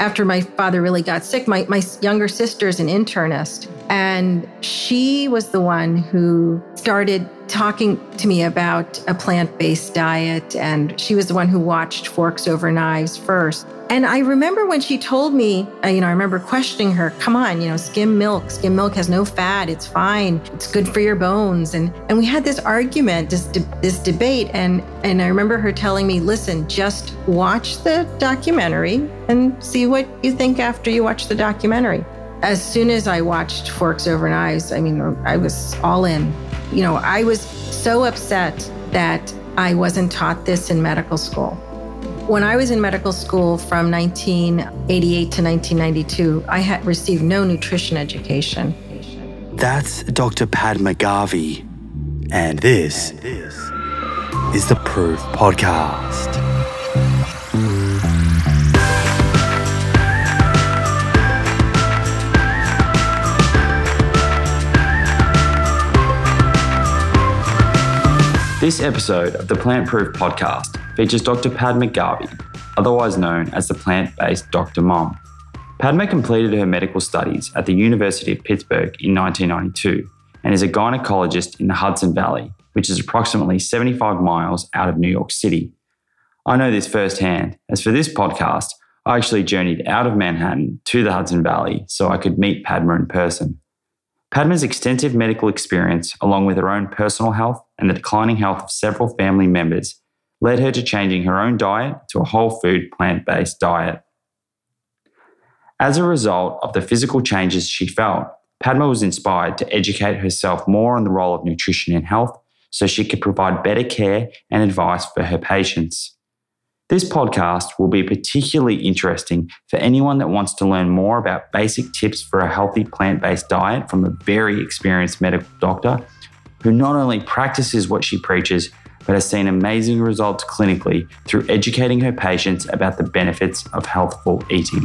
after my father really got sick, my younger sister is an internist, and she was the one who started talking to me about a plant-based diet, and she was the one who watched Forks Over Knives first. And I remember when she told me, I remember questioning her, come on, skim milk has no fat, it's fine, it's good for your bones. And we had this argument, this debate. And I remember her telling me, listen, just watch the documentary and see what you think after you watch the documentary. As soon as I watched Forks Over Knives, I was all in. I was so upset that I wasn't taught this in medical school. When I was in medical school from 1988 to 1992, I had received no nutrition education. That's Dr. Padma Garvey, and this is the Proof Podcast. This episode of the Plant Proof Podcast features Dr. Padma Garvey, otherwise known as the plant-based Dr. Mom. Padma completed her medical studies at the University of Pittsburgh in 1992 and is a gynecologist in the Hudson Valley, which is approximately 75 miles out of New York City. I know this firsthand, as for this podcast, I actually journeyed out of Manhattan to the Hudson Valley so I could meet Padma in person. Padma's extensive medical experience, along with her own personal health and the declining health of several family members, led her to changing her own diet to a whole food, plant-based diet. As a result of the physical changes she felt, Padma was inspired to educate herself more on the role of nutrition in health so she could provide better care and advice for her patients. This podcast will be particularly interesting for anyone that wants to learn more about basic tips for a healthy plant-based diet from a very experienced medical doctor who not only practices what she preaches, but has seen amazing results clinically through educating her patients about the benefits of healthful eating.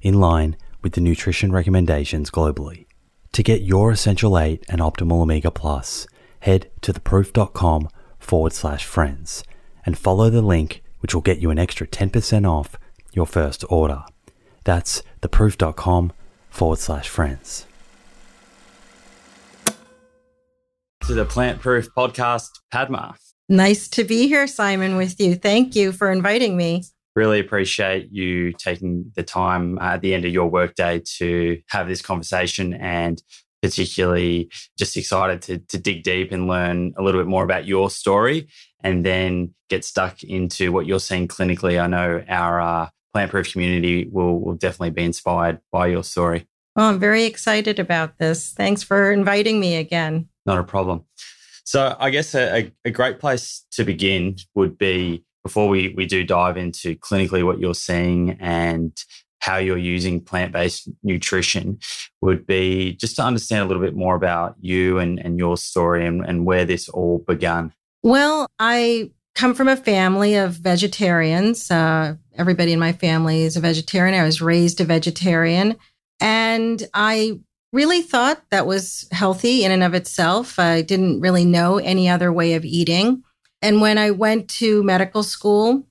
in line with the nutrition recommendations globally. To get your Essential 8 and Optimal Omega Plus, head to theproof.com/friends and follow the link, which will get you an extra 10% off your first order. That's theproof.com/friends. To the Plant Proof Podcast, Padma. Nice to be here, Simon, with you. Thank you for inviting me. Really appreciate you taking the time at the end of your workday to have this conversation, and particularly just excited to dig deep and learn a little bit more about your story and then get stuck into what you're seeing clinically. I know our Plant Proof community will definitely be inspired by your story. Oh, I'm very excited about this. Thanks for inviting me again. Not a problem. So I guess a great place to begin would be, before we do dive into clinically what you're seeing and how you're using plant-based nutrition, would be just to understand a little bit more about you and your story and where this all began. Well, I come from a family of vegetarians. Everybody in my family is a vegetarian. I was raised a vegetarian, and I really thought that was healthy in and of itself. I didn't really know any other way of eating. And when I went to medical school,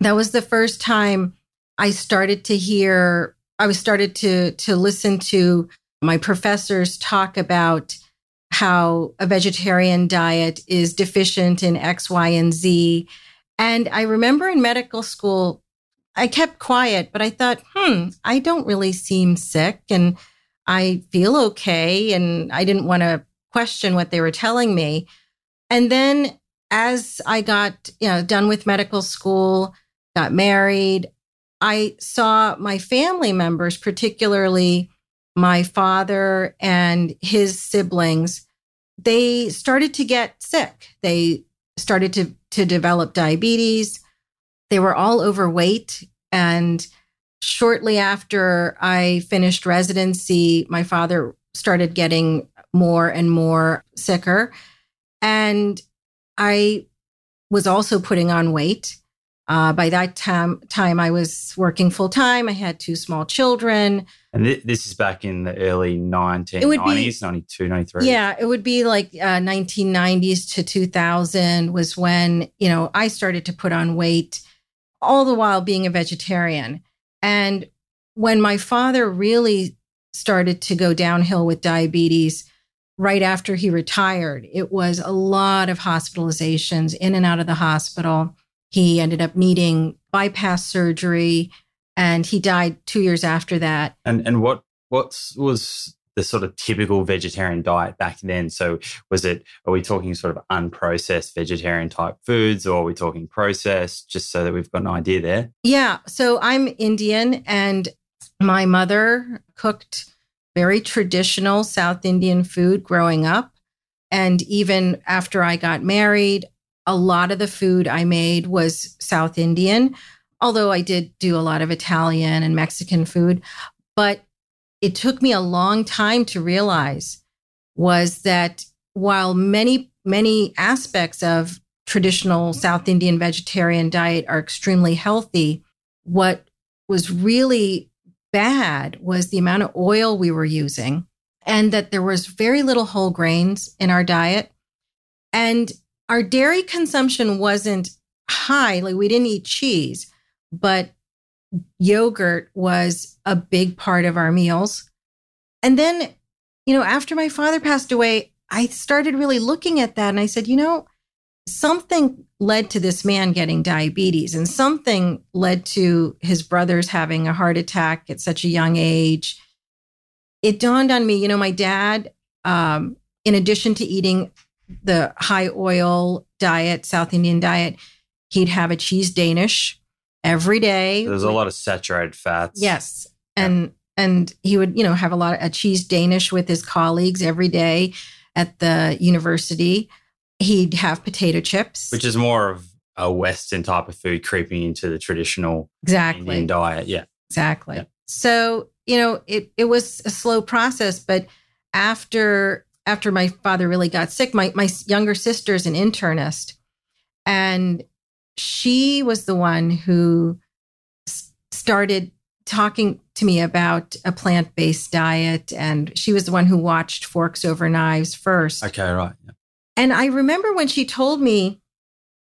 that was the first time I started to hear, I started to listen to my professors talk about how a vegetarian diet is deficient in X, Y, and Z. And I remember in medical school, I kept quiet, but I thought, I don't really seem sick and I feel okay. And I didn't want to question what they were telling me. And then as I got done with medical school, got married, I saw my family members, particularly my father and his siblings, they started to get sick. They started to develop diabetes. They were all overweight. And shortly after I finished residency, my father started getting more and more sicker. And I was also putting on weight. By that time, I was working full time. I had 2 small children. And this is back in the early 1990s, 92, 93. Yeah, it would be like 1990s to 2000 was when, I started to put on weight, all the while being a vegetarian. And when my father really started to go downhill with diabetes, right after he retired, it was a lot of hospitalizations, in and out of the hospital. He ended up needing bypass surgery, and he died 2 years after that. And what was the sort of typical vegetarian diet back then? So are we talking sort of unprocessed vegetarian type foods, or are we talking processed, just so that we've got an idea there? Yeah. So I'm Indian, and my mother cooked very traditional South Indian food growing up. And even after I got married, a lot of the food I made was South Indian, although I did do a lot of Italian and Mexican food. But it took me a long time to realize was that while many, many aspects of traditional South Indian vegetarian diet are extremely healthy, what was really bad was the amount of oil we were using, and that there was very little whole grains in our diet. And our dairy consumption wasn't high, like we didn't eat cheese, but yogurt was a big part of our meals. And then, after my father passed away, I started really looking at that and I said, something led to this man getting diabetes, and something led to his brothers having a heart attack at such a young age. It dawned on me, my dad, in addition to eating the high oil diet, South Indian diet, he'd have a cheese Danish every day. There's a lot of saturated fats. Yes. And he would, have a cheese Danish with his colleagues every day at the university. He'd have potato chips. Which is more of a Western type of food creeping into the traditional Indian diet. Yeah. Exactly. Yeah. So, it was a slow process, but after my father really got sick, my younger sister's an internist, and she was the one who started talking to me about a plant-based diet. And she was the one who watched Forks Over Knives first. Okay, right. Yeah. And I remember when she told me,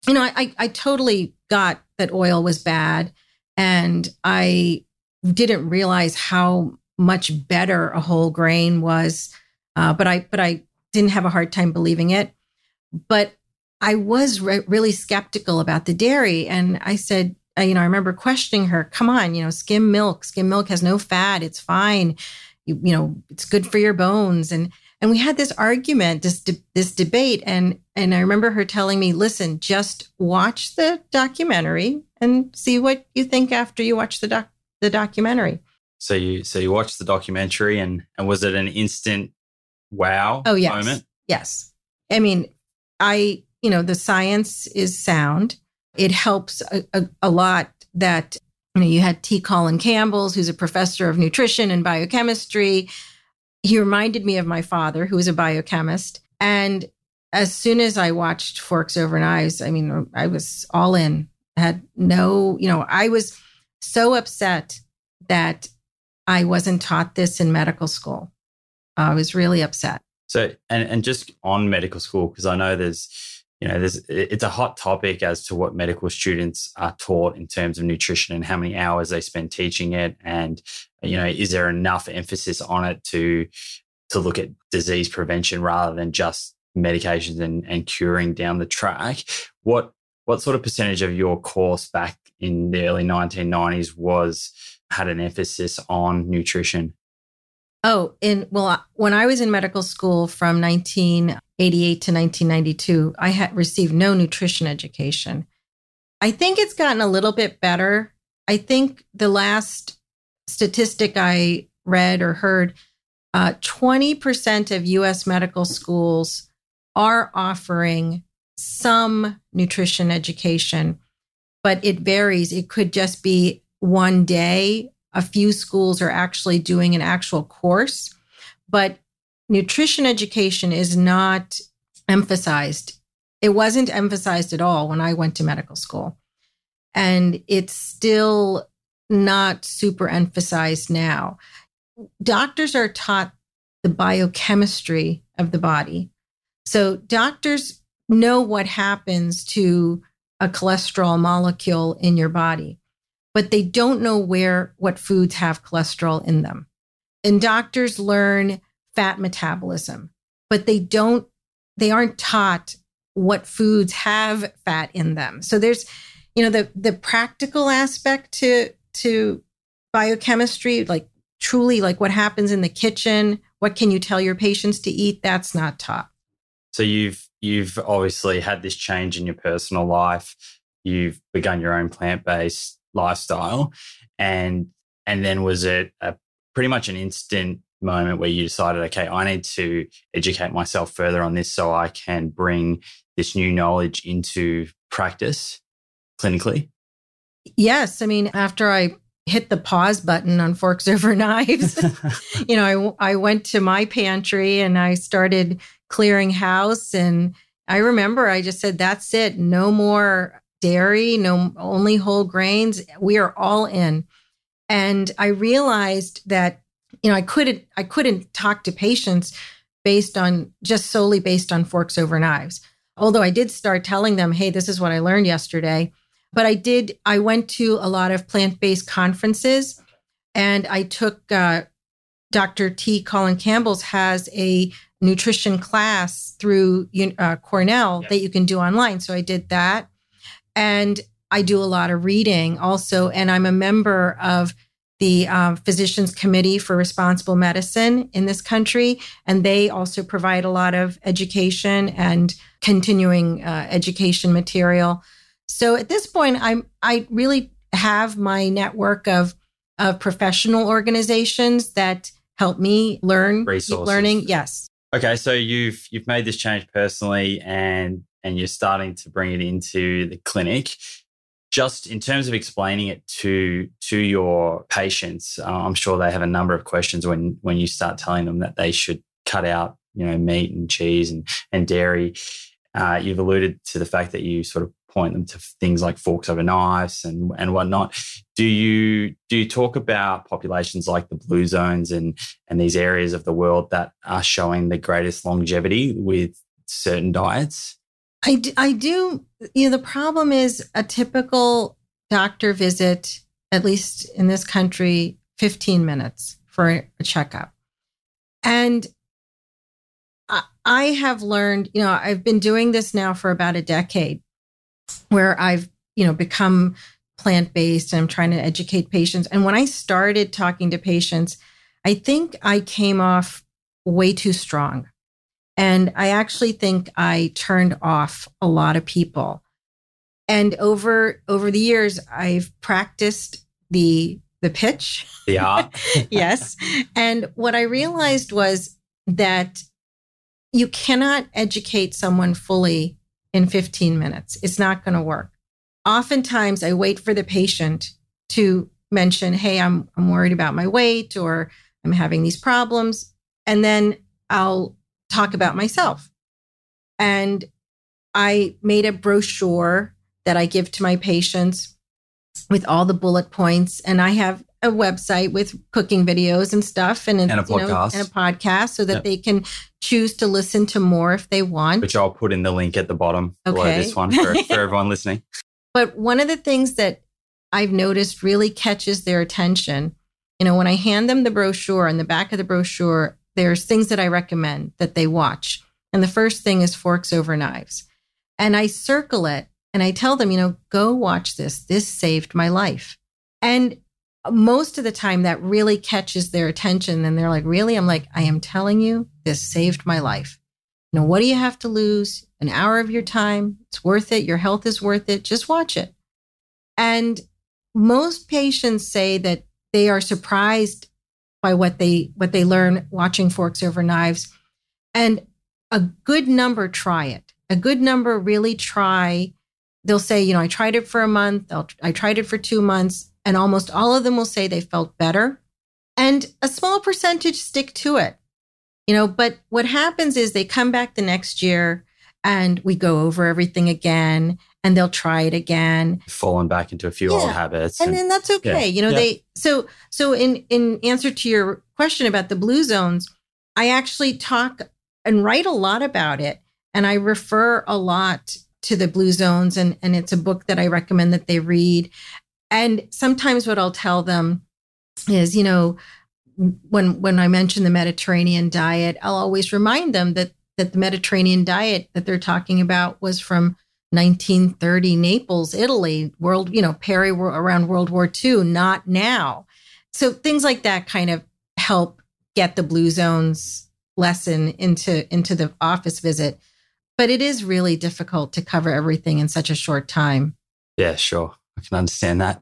you know, I totally got that oil was bad. And I didn't realize how much better a whole grain was. But I didn't have a hard time believing it. But I was really skeptical about the dairy. And I said, you know, I remember questioning her, come on, you know, skim milk. Skim milk has no fat. It's fine. You know, it's good for your bones. And we had this argument, this debate. And I remember her telling me, listen, just watch the documentary and see what you think after you watch the documentary. So you watched the documentary and was it an instant wow moment? Yes. I mean, you know, the science is sound. It helps a lot that, you know, you had T. Colin Campbell, who's a professor of nutrition and biochemistry. He reminded me of my father, who was a biochemist. And as soon as I watched Forks Over Knives, I mean, I was all in. I had no, you know, I was so upset that I wasn't taught this in medical school. I was really upset. So, and just on medical school, because I know it's a hot topic as to what medical students are taught in terms of nutrition and how many hours they spend teaching it. And, you know, is there enough emphasis on it to look at disease prevention rather than just medications and curing down the track? What sort of percentage of your course back in the early 1990s had an emphasis on nutrition? When I was in medical school from 1988 to 1992, I had received no nutrition education. I think it's gotten a little bit better. I think the last statistic I read or heard, 20% of U.S. medical schools are offering some nutrition education, but it varies. It could just be one day. A few schools are actually doing an actual course, but nutrition education is not emphasized. It wasn't emphasized at all when I went to medical school. And it's still not super emphasized now. Doctors are taught the biochemistry of the body. So doctors know what happens to a cholesterol molecule in your body, but they don't know what foods have cholesterol in them. And doctors learn fat metabolism, but they aren't taught what foods have fat in them. So there's, you know, the practical aspect to biochemistry, like truly like what happens in the kitchen, what can you tell your patients to eat? That's not taught. So you've obviously had this change in your personal life. You've begun your own plant-based lifestyle, and then was it pretty much an instant moment where you decided, okay, I need to educate myself further on this so I can bring this new knowledge into practice clinically? Yes. I mean, after I hit the pause button on Forks Over Knives, you know, I went to my pantry and I started clearing house. And I remember I just said, that's it. No more dairy, no, only whole grains. We are all in. And I realized that, you know, I couldn't talk to patients solely based on Forks Over Knives. Although I did start telling them, hey, this is what I learned yesterday. But I went to a lot of plant-based conferences, and I took Dr. T. Colin Campbell's has a nutrition class through Cornell that you can do online. So I did that. And I do a lot of reading also. And I'm a member of the Physicians Committee for Responsible Medicine in this country. And they also provide a lot of education and continuing education material. So at this point, I really have my network of professional organizations that help me learn. Resources. Keep learning. Yes. Okay. So you've made this change personally and you're starting to bring it into the clinic. Just in terms of explaining it to your patients, I'm sure they have a number of questions when you start telling them that they should cut out, you know, meat and cheese and dairy. You've alluded to the fact that you sort of point them to things like Forks Over Knives and whatnot. Do you talk about populations like the blue zones and these areas of the world that are showing the greatest longevity with certain diets? I do. You know, the problem is a typical doctor visit, at least in this country, 15 minutes for a checkup. And I have learned, you know, I've been doing this now for about a decade, where I've, you know, become plant-based and I'm trying to educate patients. And when I started talking to patients, I think I came off way too strong. And I actually think I turned off a lot of people. And over the years, I've practiced the pitch. Yeah. Yes. And what I realized was that you cannot educate someone fully in 15 minutes. It's not going to work. Oftentimes, I wait for the patient to mention, hey, I'm worried about my weight, or I'm having these problems. And then I'll talk about myself. And I made a brochure that I give to my patients with all the bullet points. And I have a website with cooking videos and stuff and a podcast. And a podcast so that They can choose to listen to more if they want. Which I'll put in the link at the bottom below this one for everyone listening. But one of the things that I've noticed really catches their attention, you know, when I hand them the brochure, on the back of the brochure, there's things that I recommend that they watch. And the first thing is Forks Over Knives. And I circle it and I tell them, you know, go watch this. This saved my life. And most of the time that really catches their attention. And they're like, really? I'm like, I am telling you, this saved my life. You know, what do you have to lose? An hour of your time. It's worth it. Your health is worth it. Just watch it. And most patients say that they are surprised by what they learn watching Forks Over Knives. And a good number try it. A good number really try. They'll say, you know, I tried it for a month. I tried it for 2 months. And almost all of them will say they felt better. And a small percentage stick to it. You know, but what happens is they come back the next year and we go over everything again and they'll try it again. Fallen back into a few old habits. And then that's okay. Yeah, you know, they so in answer to your question about the blue zones, I actually talk and write a lot about it. And I refer a lot to the blue zones and it's a book that I recommend that they read. And sometimes what I'll tell them is, you know, when I mention the Mediterranean diet, I'll always remind them that the Mediterranean diet that they're talking about was from 1930 Naples, Italy, around World War II, not now. So things like that kind of help get the blue zones lesson into the office visit. But it is really difficult to cover everything in such a short time. Yeah, sure. I can understand that.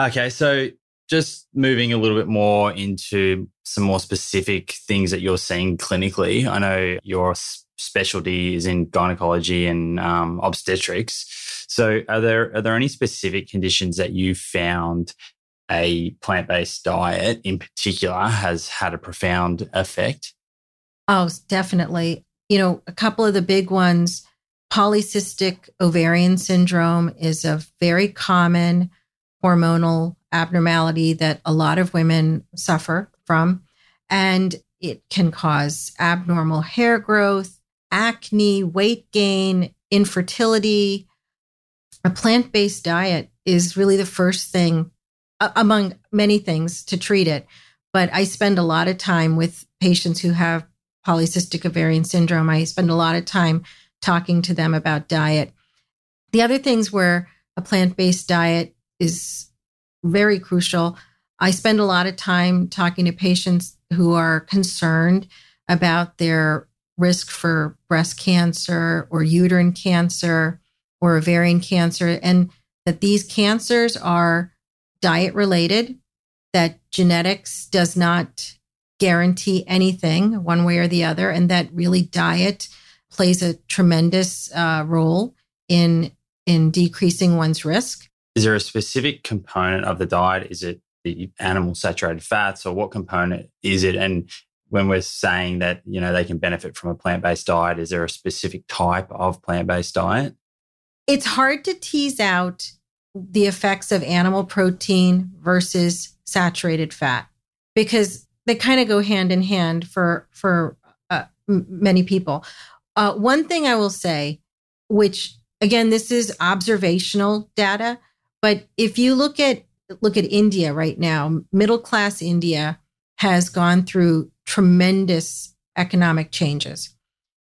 Okay, so just moving a little bit more into some more specific things that you're seeing clinically. I know your specialty is in gynecology and obstetrics. So are there any specific conditions that you found a plant-based diet in particular has had a profound effect? Oh, definitely. You know, a couple of the big ones, polycystic ovarian syndrome is a very common hormonal abnormality that a lot of women suffer from. And it can cause abnormal hair growth, acne, weight gain, infertility. A plant-based diet is really the first thing among many things to treat it. But I spend a lot of time with patients who have polycystic ovarian syndrome. I spend a lot of time talking to them about diet. The other things where a plant-based diet is very crucial. I spend a lot of time talking to patients who are concerned about their risk for breast cancer or uterine cancer or ovarian cancer, and that these cancers are diet related, that genetics does not guarantee anything one way or the other, and that really diet plays a tremendous role in decreasing one's risk. Is there a specific component of the diet? Is it the animal saturated fats, or what component is it? And when we're saying that, you know, they can benefit from a plant-based diet, is there a specific type of plant-based diet? It's hard to tease out the effects of animal protein versus saturated fat because they kind of go hand in hand for many people. One thing I will say, which again, this is observational data, but if you look at India right now, middle-class India has gone through tremendous economic changes.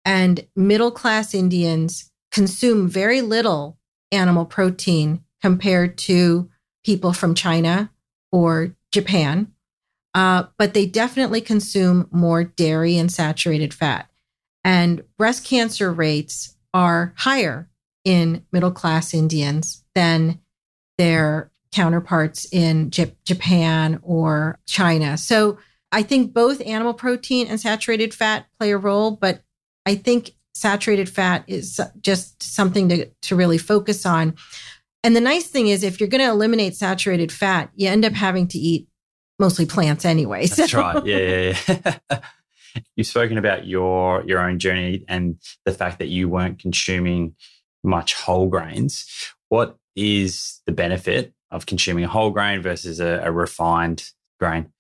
And middle-class Indians consume very little animal protein compared to people from China or Japan. But they definitely consume more dairy and saturated fat. And breast cancer rates are higher in middle-class Indians than their counterparts in Japan or China. So I think both animal protein and saturated fat play a role, but I think saturated fat is just something to really focus on. And the nice thing is if you're going to eliminate saturated fat, you end up having to eat mostly plants anyway. That's right. Yeah. You've spoken about your own journey and the fact that you weren't consuming much whole grains. What is the benefit of consuming a whole grain versus a refined grain?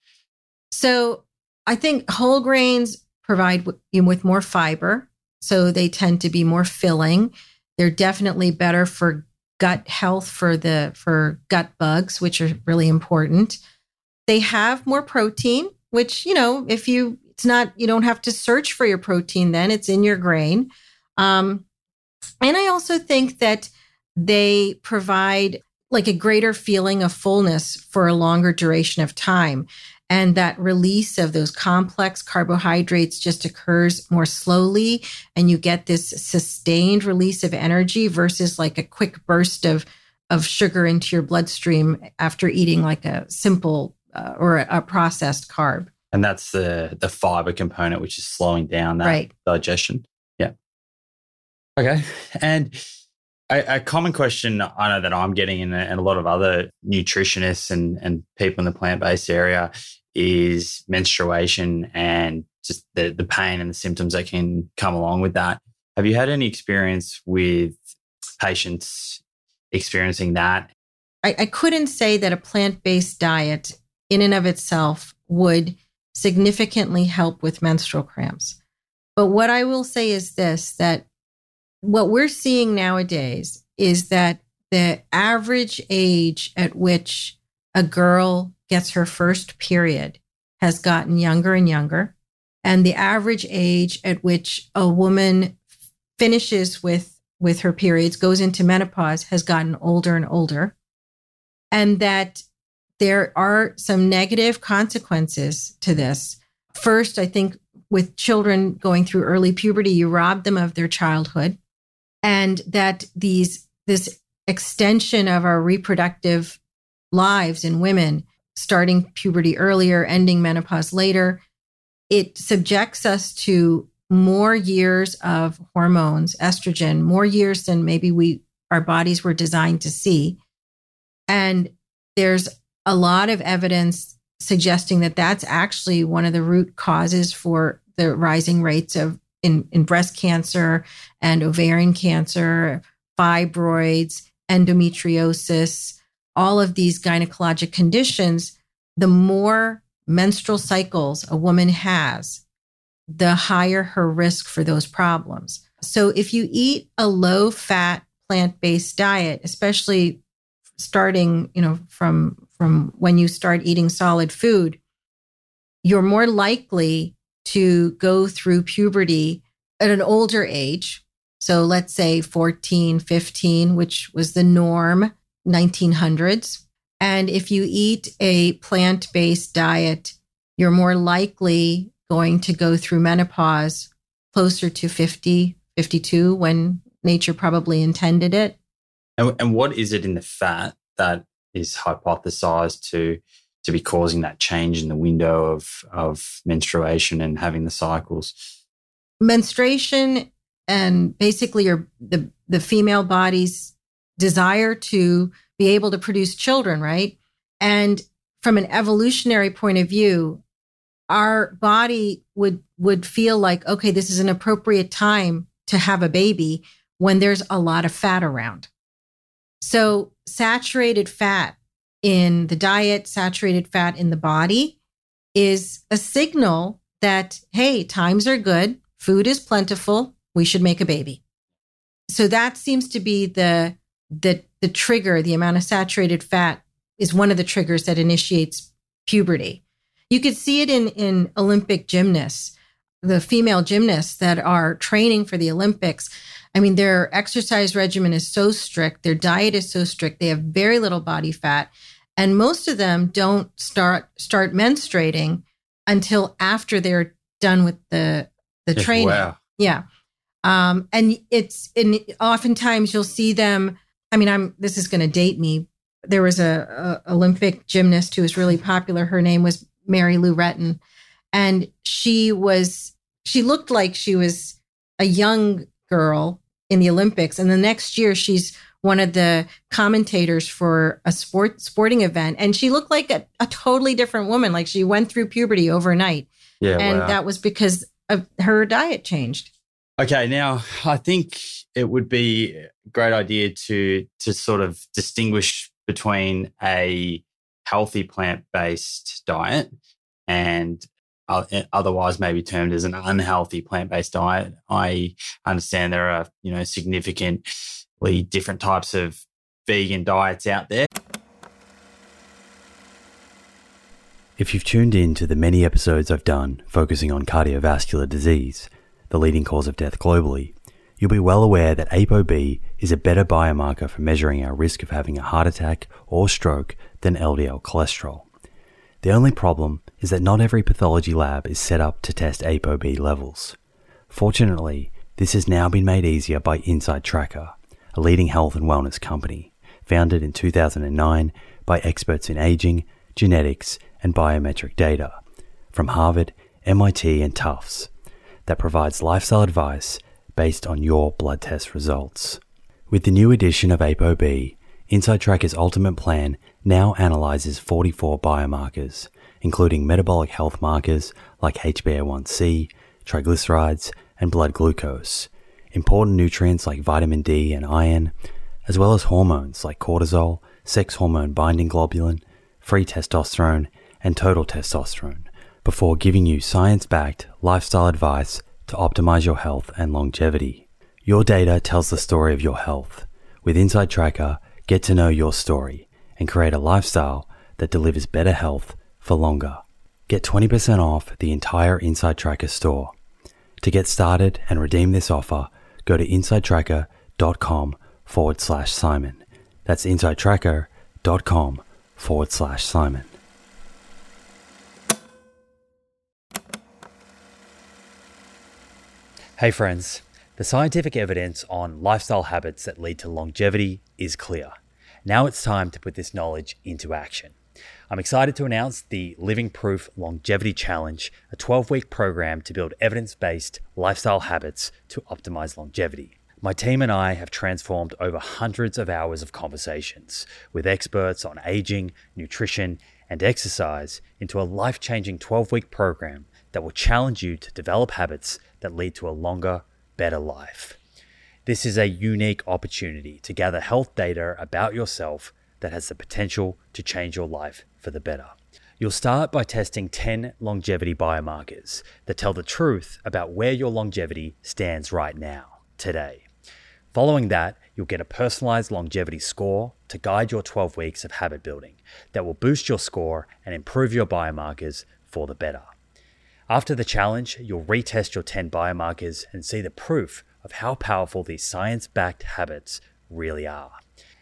So I think whole grains provide you with more fiber, so they tend to be more filling. They're definitely better for gut health, for gut bugs, which are really important. They have more protein, which, you don't have to search for your protein then, it's in your grain. And I also think that they provide like a greater feeling of fullness for a longer duration of time. And that release of those complex carbohydrates just occurs more slowly. And you get this sustained release of energy versus like a quick burst of sugar into your bloodstream after eating like a simple or a processed carb. And that's the fiber component, which is slowing down that digestion. Yeah. Okay. And a common question I know that I'm getting and a lot of other nutritionists and people in the plant-based area is menstruation and just the pain and the symptoms that can come along with that. Have you had any experience with patients experiencing that? I couldn't say that a plant-based diet in and of itself would significantly help with menstrual cramps. But what I will say is this, that what we're seeing nowadays is that the average age at which a girl gets her first period has gotten younger and younger. And the average age at which a woman finishes with her periods, goes into menopause, has gotten older and older. And that there are some negative consequences to this. First, I think with children going through early puberty, you rob them of their childhood. And that this extension of our reproductive lives in women, starting puberty earlier, ending menopause later, it subjects us to more years of hormones, estrogen, more years than maybe our bodies were designed to see. And there's a lot of evidence suggesting that that's actually one of the root causes for the rising rates of in breast cancer and ovarian cancer, fibroids, endometriosis, all of these gynecologic conditions. The more menstrual cycles a woman has, the higher her risk for those problems. So if you eat a low-fat plant-based diet, especially starting, from when you start eating solid food, you're more likely to go through puberty at an older age. So let's say 14, 15, which was the norm, 1900s. And if you eat a plant-based diet, you're more likely going to go through menopause closer to 50, 52, when nature probably intended it. And what is it in the fat that is hypothesized to be causing that change in the window of menstruation and having the cycles? Menstruation and basically the female body's desire to be able to produce children, right? And from an evolutionary point of view, our body would feel like, okay, this is an appropriate time to have a baby when there's a lot of fat around. So saturated fat in the diet, saturated fat in the body is a signal that, hey, times are good, food is plentiful, we should make a baby. So that seems to be the trigger. The amount of saturated fat is one of the triggers that initiates puberty. You could see it in Olympic gymnasts, the female gymnasts that are training for the Olympics. I mean, their exercise regimen is so strict. Their diet is so strict. They have very little body fat. And most of them don't start menstruating until after they're done with the training. Wow. Yeah. And it's oftentimes you'll see them. I mean, this is going to date me. There was a Olympic gymnast who was really popular. Her name was Mary Lou Retton. And she looked like she was a young girl in the Olympics. And the next year, she's one of the commentators for a sporting event. And she looked like a totally different woman. Like she went through puberty overnight. Yeah, and wow. That was because of her diet changed. Okay. Now, I think it would be a great idea to sort of distinguish between a healthy plant-based diet and otherwise maybe termed as an unhealthy plant-based diet. I understand there are, significantly different types of vegan diets out there. If you've tuned in to the many episodes I've done focusing on cardiovascular disease, the leading cause of death globally, you'll be well aware that ApoB is a better biomarker for measuring our risk of having a heart attack or stroke than LDL cholesterol. The only problem is that not every pathology lab is set up to test ApoB levels. Fortunately, this has now been made easier by InsideTracker, a leading health and wellness company, founded in 2009 by experts in aging, genetics, and biometric data from Harvard, MIT, and Tufts, that provides lifestyle advice based on your blood test results. With the new edition of ApoB, InsideTracker's ultimate plan now analyzes 44 biomarkers, including metabolic health markers like HbA1c, triglycerides, and blood glucose, important nutrients like vitamin D and iron, as well as hormones like cortisol, sex hormone binding globulin, free testosterone, and total testosterone, before giving you science-backed lifestyle advice to optimize your health and longevity. Your data tells the story of your health. With InsideTracker, get to know your story and create a lifestyle that delivers better health for longer. Get 20% off the entire InsideTracker store. To get started and redeem this offer, go to insidetracker.com/Simon. That's insidetracker.com/Simon. Hey friends, the scientific evidence on lifestyle habits that lead to longevity is clear. Now it's time to put this knowledge into action. I'm excited to announce the Living Proof Longevity Challenge, a 12-week program to build evidence-based lifestyle habits to optimize longevity. My team and I have transformed over hundreds of hours of conversations with experts on aging, nutrition, and exercise into a life-changing 12-week program that will challenge you to develop habits that lead to a longer, better life. This is a unique opportunity to gather health data about yourself that has the potential to change your life for the better. You'll start by testing 10 longevity biomarkers that tell the truth about where your longevity stands right now, today. Following that, you'll get a personalized longevity score to guide your 12 weeks of habit building that will boost your score and improve your biomarkers for the better. After the challenge, you'll retest your 10 biomarkers and see the proof of how powerful these science-backed habits really are.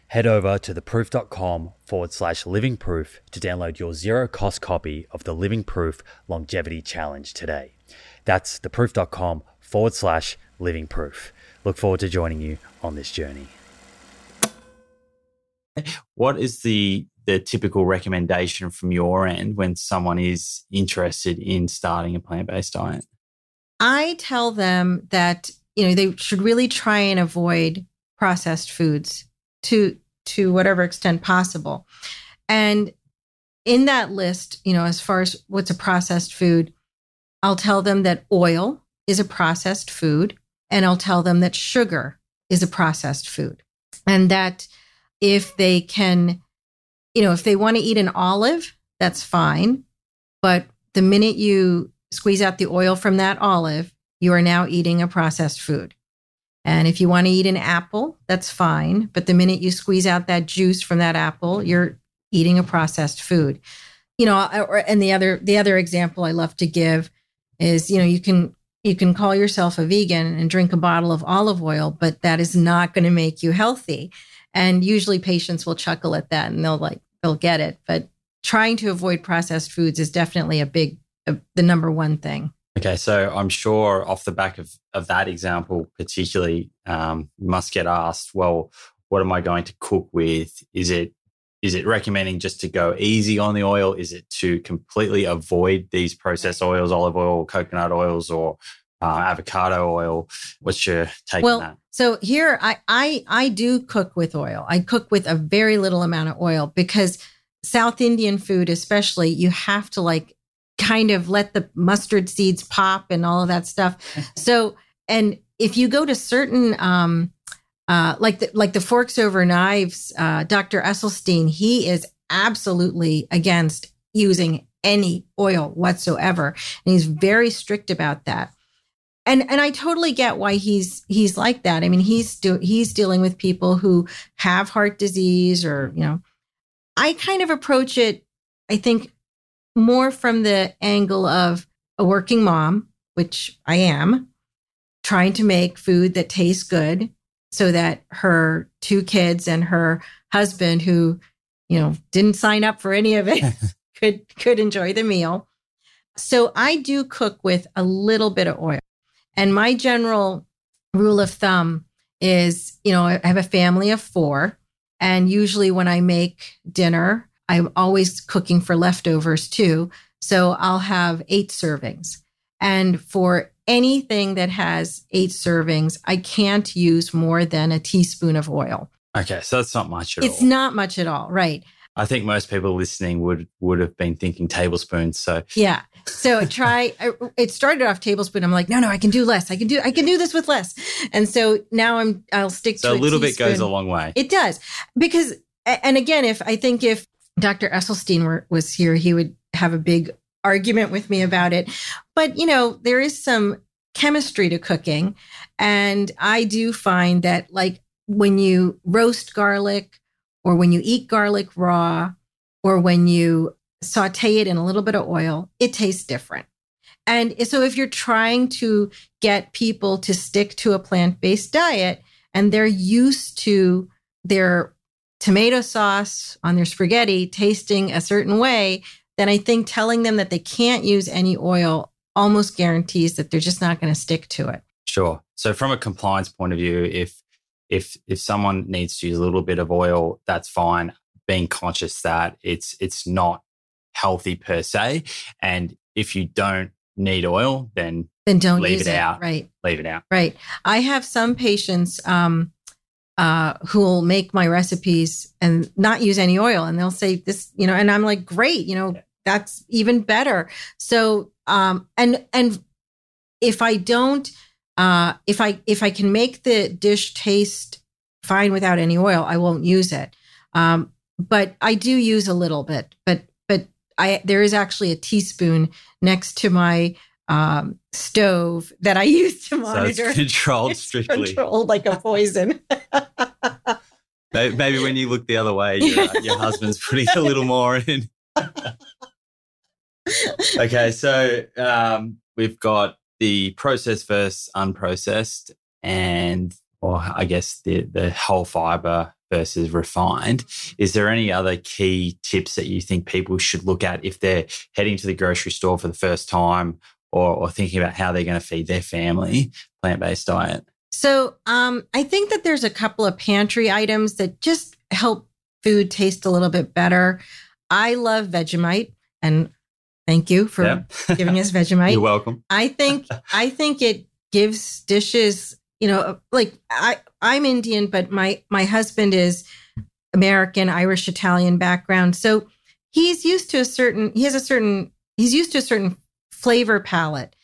Head over to theproof.com/livingproof to download your zero-cost copy of the Living Proof Longevity Challenge today. That's theproof.com/livingproof. Look forward to joining you on this journey. What is the typical recommendation from your end when someone is interested in starting a plant-based diet? I tell them that, they should really try and avoid processed foods to whatever extent possible. And in that list, as far as what's a processed food, I'll tell them that oil is a processed food, and I'll tell them that sugar is a processed food. And that if they can, you know, if they want to eat an olive, that's fine. But the minute you squeeze out the oil from that olive, you are now eating a processed food. And if you want to eat an apple, that's fine. But the minute you squeeze out that juice from that apple, you're eating a processed food. You know, and the other example I love to give is, you know, you can call yourself a vegan and drink a bottle of olive oil, but that is not going to make you healthy. And usually patients will chuckle at that and they'll get it. But trying to avoid processed foods is definitely the number one thing. Okay. So I'm sure off the back of that example, particularly, you must get asked, well, what am I going to cook with? Is it recommending just to go easy on the oil? Is it to completely avoid these processed oils, olive oil, coconut oils, or avocado oil? What's your take on that? So here I do cook with oil. I cook with a very little amount of oil because South Indian food, especially, you have to kind of let the mustard seeds pop and all of that stuff. So, and if you go to certain, like the Forks Over Knives, Dr. Esselstyn, he is absolutely against using any oil whatsoever. And he's very strict about that. And I totally get why he's like that. I mean, he's dealing with people who have heart disease or, you know, I kind of approach it, I think, more from the angle of a working mom, which I am, trying to make food that tastes good so that her two kids and her husband, who, you know, didn't sign up for any of it, could enjoy the meal. So I do cook with a little bit of oil. And my general rule of thumb is, you know, I have a family of four, and usually when I make dinner, I'm always cooking for leftovers too. So I'll have 8 servings. And for anything that has 8 servings, I can't use more than a teaspoon of oil. Okay. So that's not much at all. It's not much at all. Right. I think most people listening would have been thinking tablespoons. So yeah. So it started off tablespoon. I'm like, no, I can do less. I can do this with less. And so now I'll stick to a little teaspoon. Bit goes a long way. It does. Because, and again, if Dr. Esselstyn was here, he would have a big argument with me about it. But, you know, there is some chemistry to cooking. And I do find that, like, when you roast garlic or when you eat garlic raw or when you saute it in a little bit of oil, it tastes different. And so if you're trying to get people to stick to a plant-based diet and they're used to their tomato sauce on their spaghetti tasting a certain way, then I think telling them that they can't use any oil almost guarantees that they're just not going to stick to it. Sure. So from a compliance point of view, if someone needs to use a little bit of oil, that's fine. Being conscious that it's not healthy per se. And if you don't need oil, then don't leave it out. Right. Leave it out. Right. I have some patients, who'll make my recipes and not use any oil. And they'll say this, you know, and I'm like, great, you know, that's even better. So, and if I don't, if I can make the dish taste fine without any oil, I won't use it. But I do use a little bit, but there is actually a teaspoon next to my stove that I use to monitor. So it's controlled strictly. It's controlled like a poison. Maybe when you look the other way, your husband's putting a little more in. Okay, so we've got the processed versus unprocessed, and I guess the whole fiber versus refined. Is there any other key tips that you think people should look at if they're heading to the grocery store for the first time or thinking about how they're going to feed their family plant-based diet? So I think that there's a couple of pantry items that just help food taste a little bit better. I love Vegemite, and thank you for giving us Vegemite. You're welcome. I think it gives dishes, you know, like I'm Indian, but my husband is American, Irish, Italian background. So he's used to a certain flavor palette.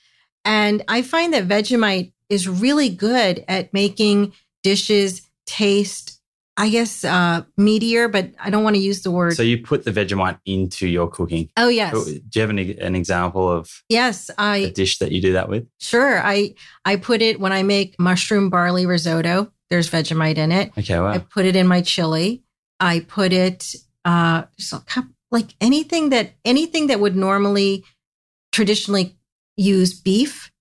And I find that Vegemite is really good at making dishes taste, I guess, meatier, but I don't want to use the word. So you put the Vegemite into your cooking. Oh, yes. Do you have an example of a dish that you do that with? Sure. I put it when I make mushroom barley risotto. There's Vegemite in it. Okay, wow. I put it in my chili. I put it like anything that would normally traditionally use beef,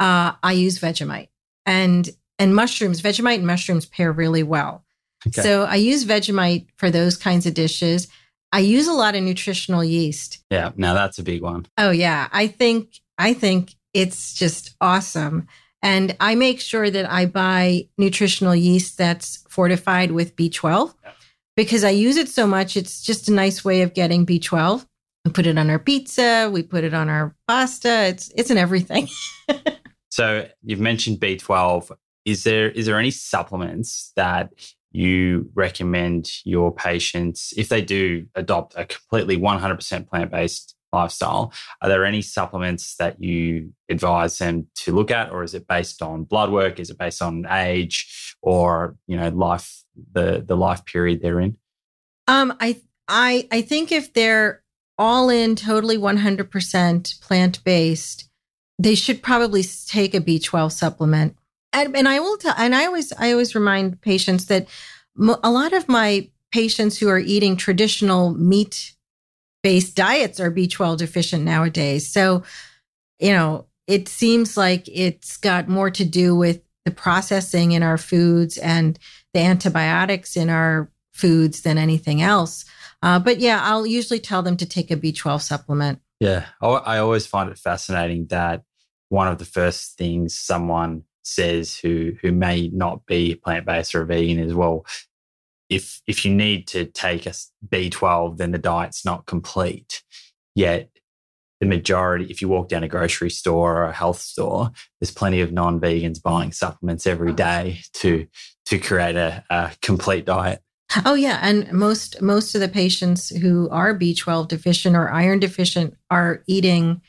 I use Vegemite and mushrooms. Vegemite and mushrooms pair really well. Okay. So I use Vegemite for those kinds of dishes. I use a lot of nutritional yeast. Yeah, now that's a big one. Oh yeah, I think it's just awesome. And I make sure that I buy nutritional yeast that's fortified with B12 because I use it so much. It's just a nice way of getting B12. We put it on our pizza. We put it on our pasta. It's in everything. So you've mentioned B12. Is there any supplements that you recommend your patients, if they do adopt a completely 100% plant-based lifestyle, are there any supplements that you advise them to look at, or is it based on blood work? Is it based on age, or life, the life period they're in? I think if they're all in totally 100% plant-based, they should probably take a B12 supplement. And I will I always remind patients that a lot of my patients who are eating traditional meat-based diets are B12 deficient nowadays. So, it seems like it's got more to do with the processing in our foods and the antibiotics in our foods than anything else. But yeah, I'll usually tell them to take a B12 supplement. Yeah. I always find it fascinating that one of the first things someone says who may not be plant-based or a vegan is, well, if you need to take a B12, then the diet's not complete. Yet the majority, if you walk down a grocery store or a health store, there's plenty of non-vegans buying supplements every day to create a complete diet. Oh, yeah. And most of the patients who are B12 deficient or iron deficient are eating,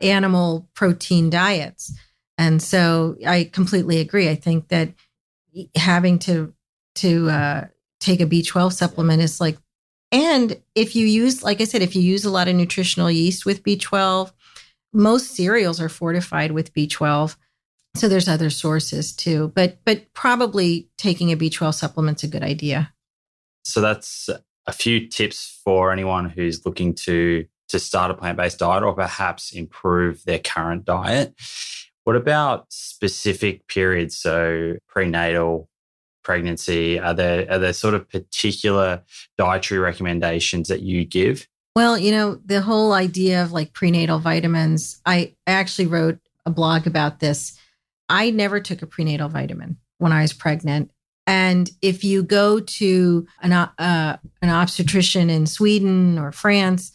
animal protein diets. And so I completely agree. I think that having to take a B12 supplement is like, and if you use, like I said, if you use a lot of nutritional yeast with B12, most cereals are fortified with B12. So there's other sources too, but probably taking a B12 supplement's a good idea. So that's a few tips for anyone who's looking to start a plant-based diet or perhaps improve their current diet. What about specific periods? So prenatal, pregnancy, are there sort of particular dietary recommendations that you give? Well, the whole idea of like prenatal vitamins, I actually wrote a blog about this. I never took a prenatal vitamin when I was pregnant. And if you go to an obstetrician in Sweden or France,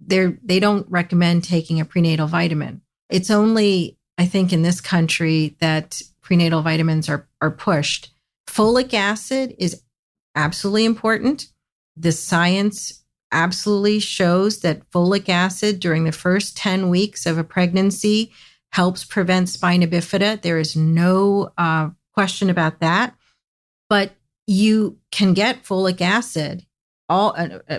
they don't recommend taking a prenatal vitamin. It's only, I think, in this country that prenatal vitamins are pushed. Folic acid is absolutely important. The science absolutely shows that folic acid during the first 10 weeks of a pregnancy helps prevent spina bifida. There is no question about that. But you can get folic acid,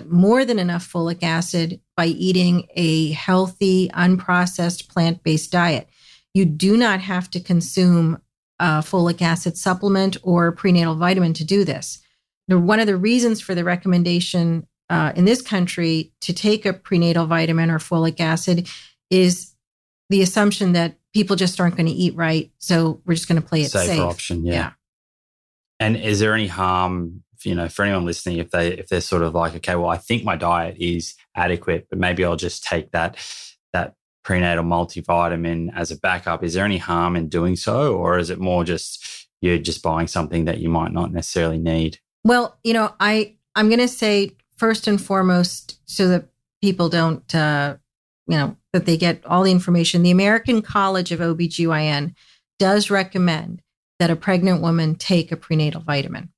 more than enough folic acid, by eating a healthy, unprocessed plant-based diet. You do not have to consume a folic acid supplement or prenatal vitamin to do this. One of the reasons for the recommendation in this country to take a prenatal vitamin or folic acid is the assumption that people just aren't going to eat right, so we're just going to play it safe. Option, yeah. And is there any harm, for anyone listening, if they're sort of like, okay, well, I think my diet is adequate, but maybe I'll just take that prenatal multivitamin as a backup. Is there any harm in doing so, or is it more just you're just buying something that you might not necessarily need? Well, I'm going to say first and foremost, so that people don't, that they get all the information. The American College of OBGYN does recommend that a pregnant woman take a prenatal vitamin.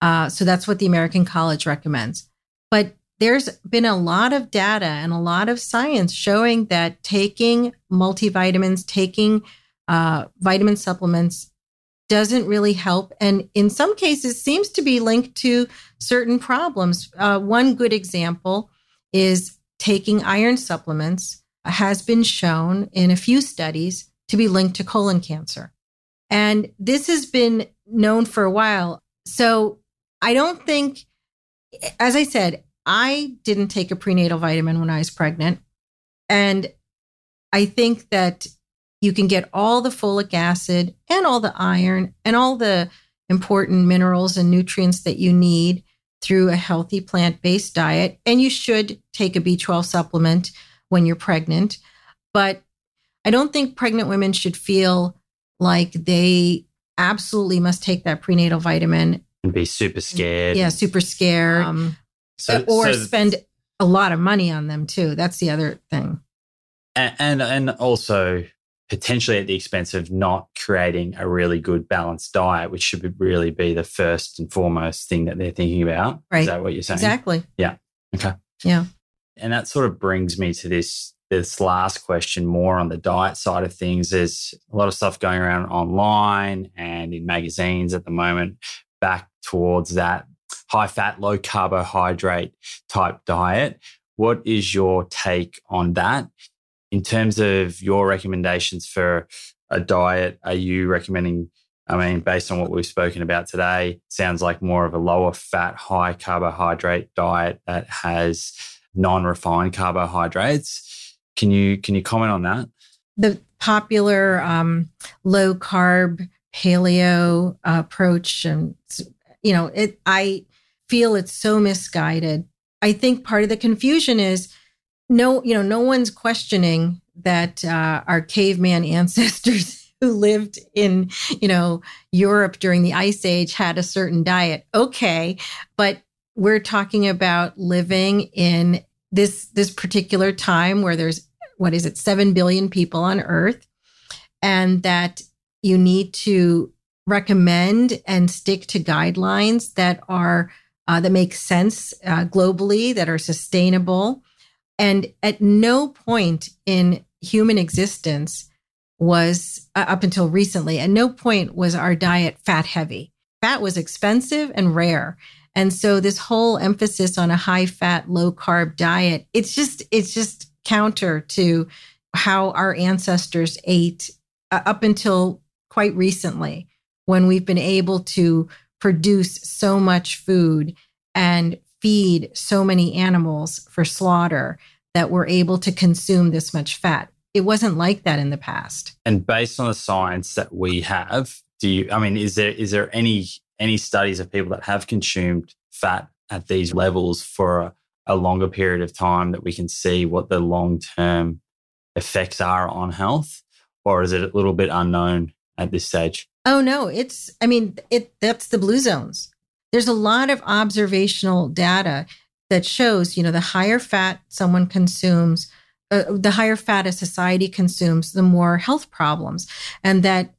So that's what the American College recommends. But there's been a lot of data and a lot of science showing that taking multivitamins, taking vitamin supplements doesn't really help, and in some cases seems to be linked to certain problems. One good example is taking iron supplements has been shown in a few studies to be linked to colon cancer. And this has been known for a while. So I don't think, as I said, I didn't take a prenatal vitamin when I was pregnant. And I think that you can get all the folic acid and all the iron and all the important minerals and nutrients that you need through a healthy plant-based diet. And you should take a B12 supplement when you're pregnant. But I don't think pregnant women should feel like they absolutely must take that prenatal vitamin. And be super scared. Yeah, super scared. Or spend a lot of money on them too. That's the other thing. And also potentially at the expense of not creating a really good balanced diet, which should really be the first and foremost thing that they're thinking about. Right. Is that what you're saying? Exactly. Yeah. Okay. Yeah. And that sort of brings me to this last question, more on the diet side of things. There's a lot of stuff going around online and in magazines at the moment back towards that high-fat, low-carbohydrate type diet. What is your take on that? In terms of your recommendations for a diet, are you recommending, based on what we've spoken about today, sounds like more of a lower-fat, high-carbohydrate diet that has non-refined carbohydrates. Can you comment on that? The popular low carb paleo approach, and I feel it's so misguided. I think part of the confusion is no one's questioning that our caveman ancestors who lived in Europe during the Ice Age had a certain diet. Okay, but we're talking about living in this particular time where there's, 7 billion people on Earth, and that you need to recommend and stick to guidelines that are, that make sense globally, that are sustainable. And at no point in human existence was, up until recently, at no point was our diet fat heavy. Fat was expensive and rare. And so this whole emphasis on a high-fat, low-carb diet, it's just counter to how our ancestors ate up until quite recently, when we've been able to produce so much food and feed so many animals for slaughter that we're able to consume this much fat. It wasn't like that in the past. And based on the science that we have, is there any studies of people that have consumed fat at these levels for a longer period of time that we can see what the long-term effects are on health? Or is it a little bit unknown at this stage? Oh, no. That's the blue zones. There's a lot of observational data that shows, the higher fat someone consumes, the higher fat a society consumes, the more health problems. And that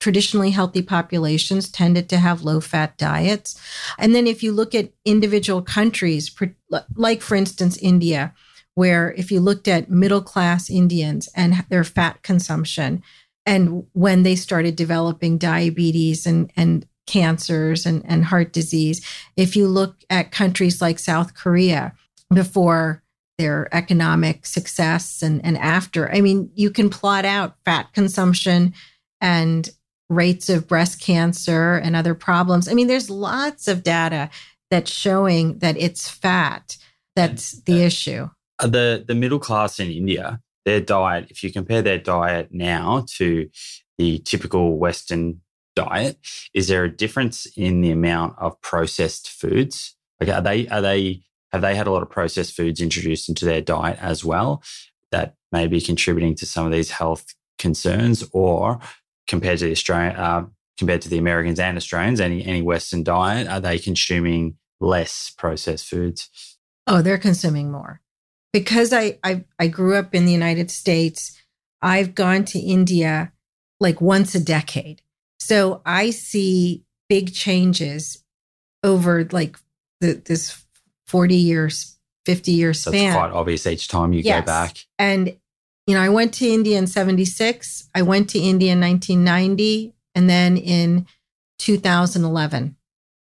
traditionally healthy populations tended to have low-fat diets. And then if you look at individual countries, like, for instance, India, where if you looked at middle-class Indians and their fat consumption, and when they started developing diabetes and cancers and heart disease, if you look at countries like South Korea before their economic success and after, you can plot out fat consumption and rates of breast cancer and other problems. There's lots of data that's showing that it's fat that's the issue. The middle class in India, their diet, if you compare their diet now to the typical Western diet, is there a difference in the amount of processed foods? Like, have they had a lot of processed foods introduced into their diet as well that may be contributing to some of these health concerns? Or compared to the Australian, compared to the Americans and Australians, any Western diet, are they consuming less processed foods? Oh, they're consuming more. Because I grew up in the United States, I've gone to India like once a decade. So I see big changes over like this 40 years, 50 year span. That's quite obvious each time you go back. And I went to India in 1976. I went to India in 1990. and then in 2011.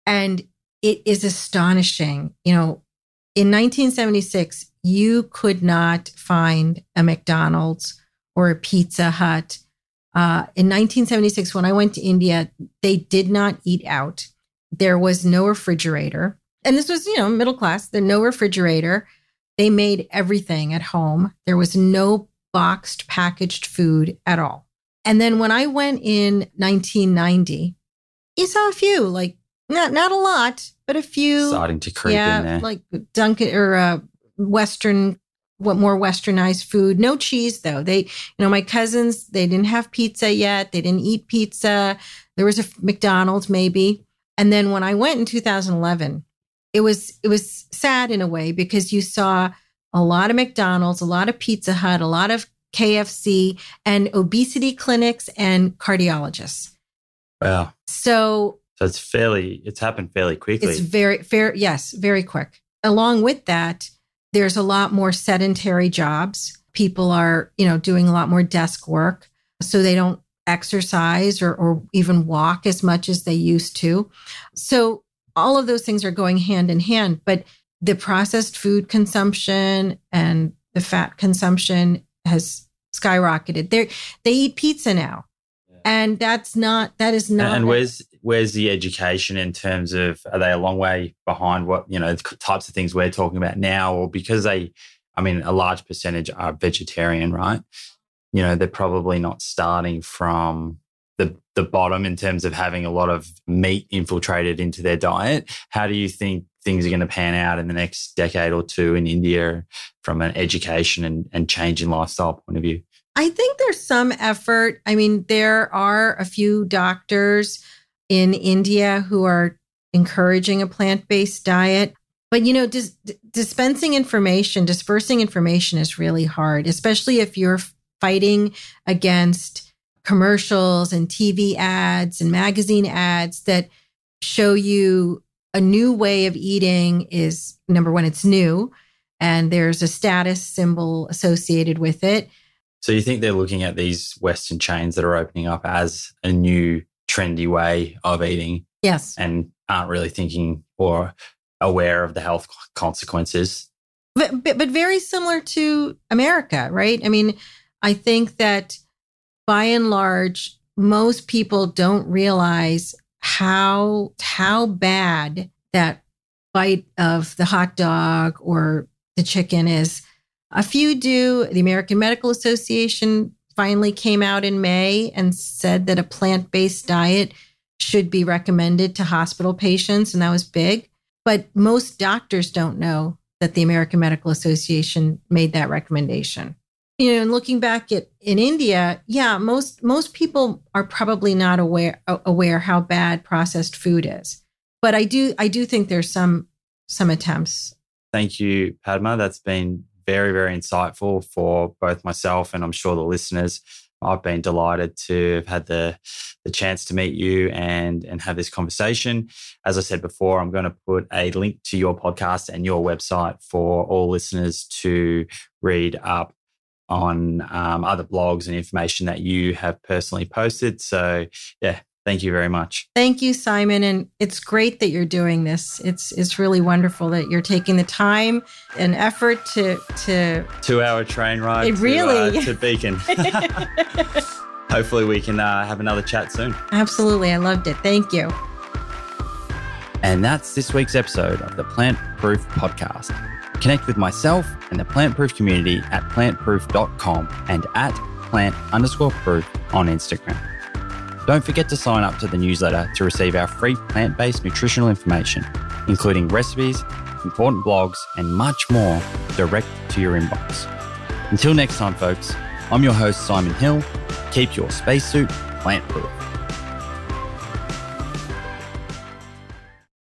And it is astonishing. You know, in 1976, you could not find a McDonald's or a Pizza Hut. In 1976, when I went to India, they did not eat out. There was no refrigerator. And this was, you know, middle class. There was no refrigerator. They made everything at home. There was no boxed, packaged food at all. And then when I went in 1990, you saw a few, like not a lot, but a few. Starting to creep in there. Like Dunkin' or more westernized food. No cheese, though. They, you know, my cousins, they didn't have pizza yet. They didn't eat pizza. There was a McDonald's maybe. And then when I went in 2011, it was sad in a way because you saw a lot of McDonald's, a lot of Pizza Hut, a lot of KFC, and obesity clinics and cardiologists. Wow. So it's happened fairly quickly. It's very fair. Yes, very quick. Along with that, there's a lot more sedentary jobs. People are, you know, doing a lot more desk work, so they don't exercise or even walk as much as they used to. So all of those things are going hand in hand, but the processed food consumption and the fat consumption has skyrocketed. They eat pizza now. Yeah. And that is not. And where's the education in terms of, are they a long way behind what, you know, the types of things we're talking about now? Or because a large percentage are vegetarian, right? You know, they're probably not starting from the bottom in terms of having a lot of meat infiltrated into their diet. How do you think things are going to pan out in the next decade or two in India from an education and change in lifestyle point of view? I think there's some effort. I mean, there are a few doctors in India who are encouraging a plant-based diet. But, you know, dispersing information is really hard, especially if you're fighting against commercials and TV ads and magazine ads that show you a new way of eating is, number one, it's new, and there's a status symbol associated with it. So you think they're looking at these Western chains that are opening up as a new trendy way of eating? Yes. And aren't really thinking or aware of the health consequences? But very similar to America, right? I mean, I think that by and large, most people don't realize how bad that bite of the hot dog or the chicken is. A few do. The American Medical Association finally came out in May and said that a plant-based diet should be recommended to hospital patients, and that was big. But most doctors don't know that the American Medical Association made that recommendation. You know, and looking back at in India, yeah, most people are probably not aware how bad processed food is. But I do think there's some attempts. Thank you, Padma. That's been very, very insightful for both myself and I'm sure the listeners. I've been delighted to have had the chance to meet you and have this conversation. As I said before, I'm going to put a link to your podcast and your website for all listeners to read up on other blogs and information that you have personally posted. So yeah, thank you very much. Thank you, Simon. And it's great that you're doing this. It's really wonderful that you're taking the time and effort to 2-hour train ride to Beacon. Hopefully we can have another chat soon. Absolutely. I loved it. Thank you. And that's this week's episode of the Plant Proof Podcast. Connect with myself and the Plant Proof community at plantproof.com and at plant_proof on Instagram. Don't forget to sign up to the newsletter to receive our free plant-based nutritional information, including recipes, important blogs, and much more direct to your inbox. Until next time, folks, I'm your host, Simon Hill. Keep your spacesuit plant-proof.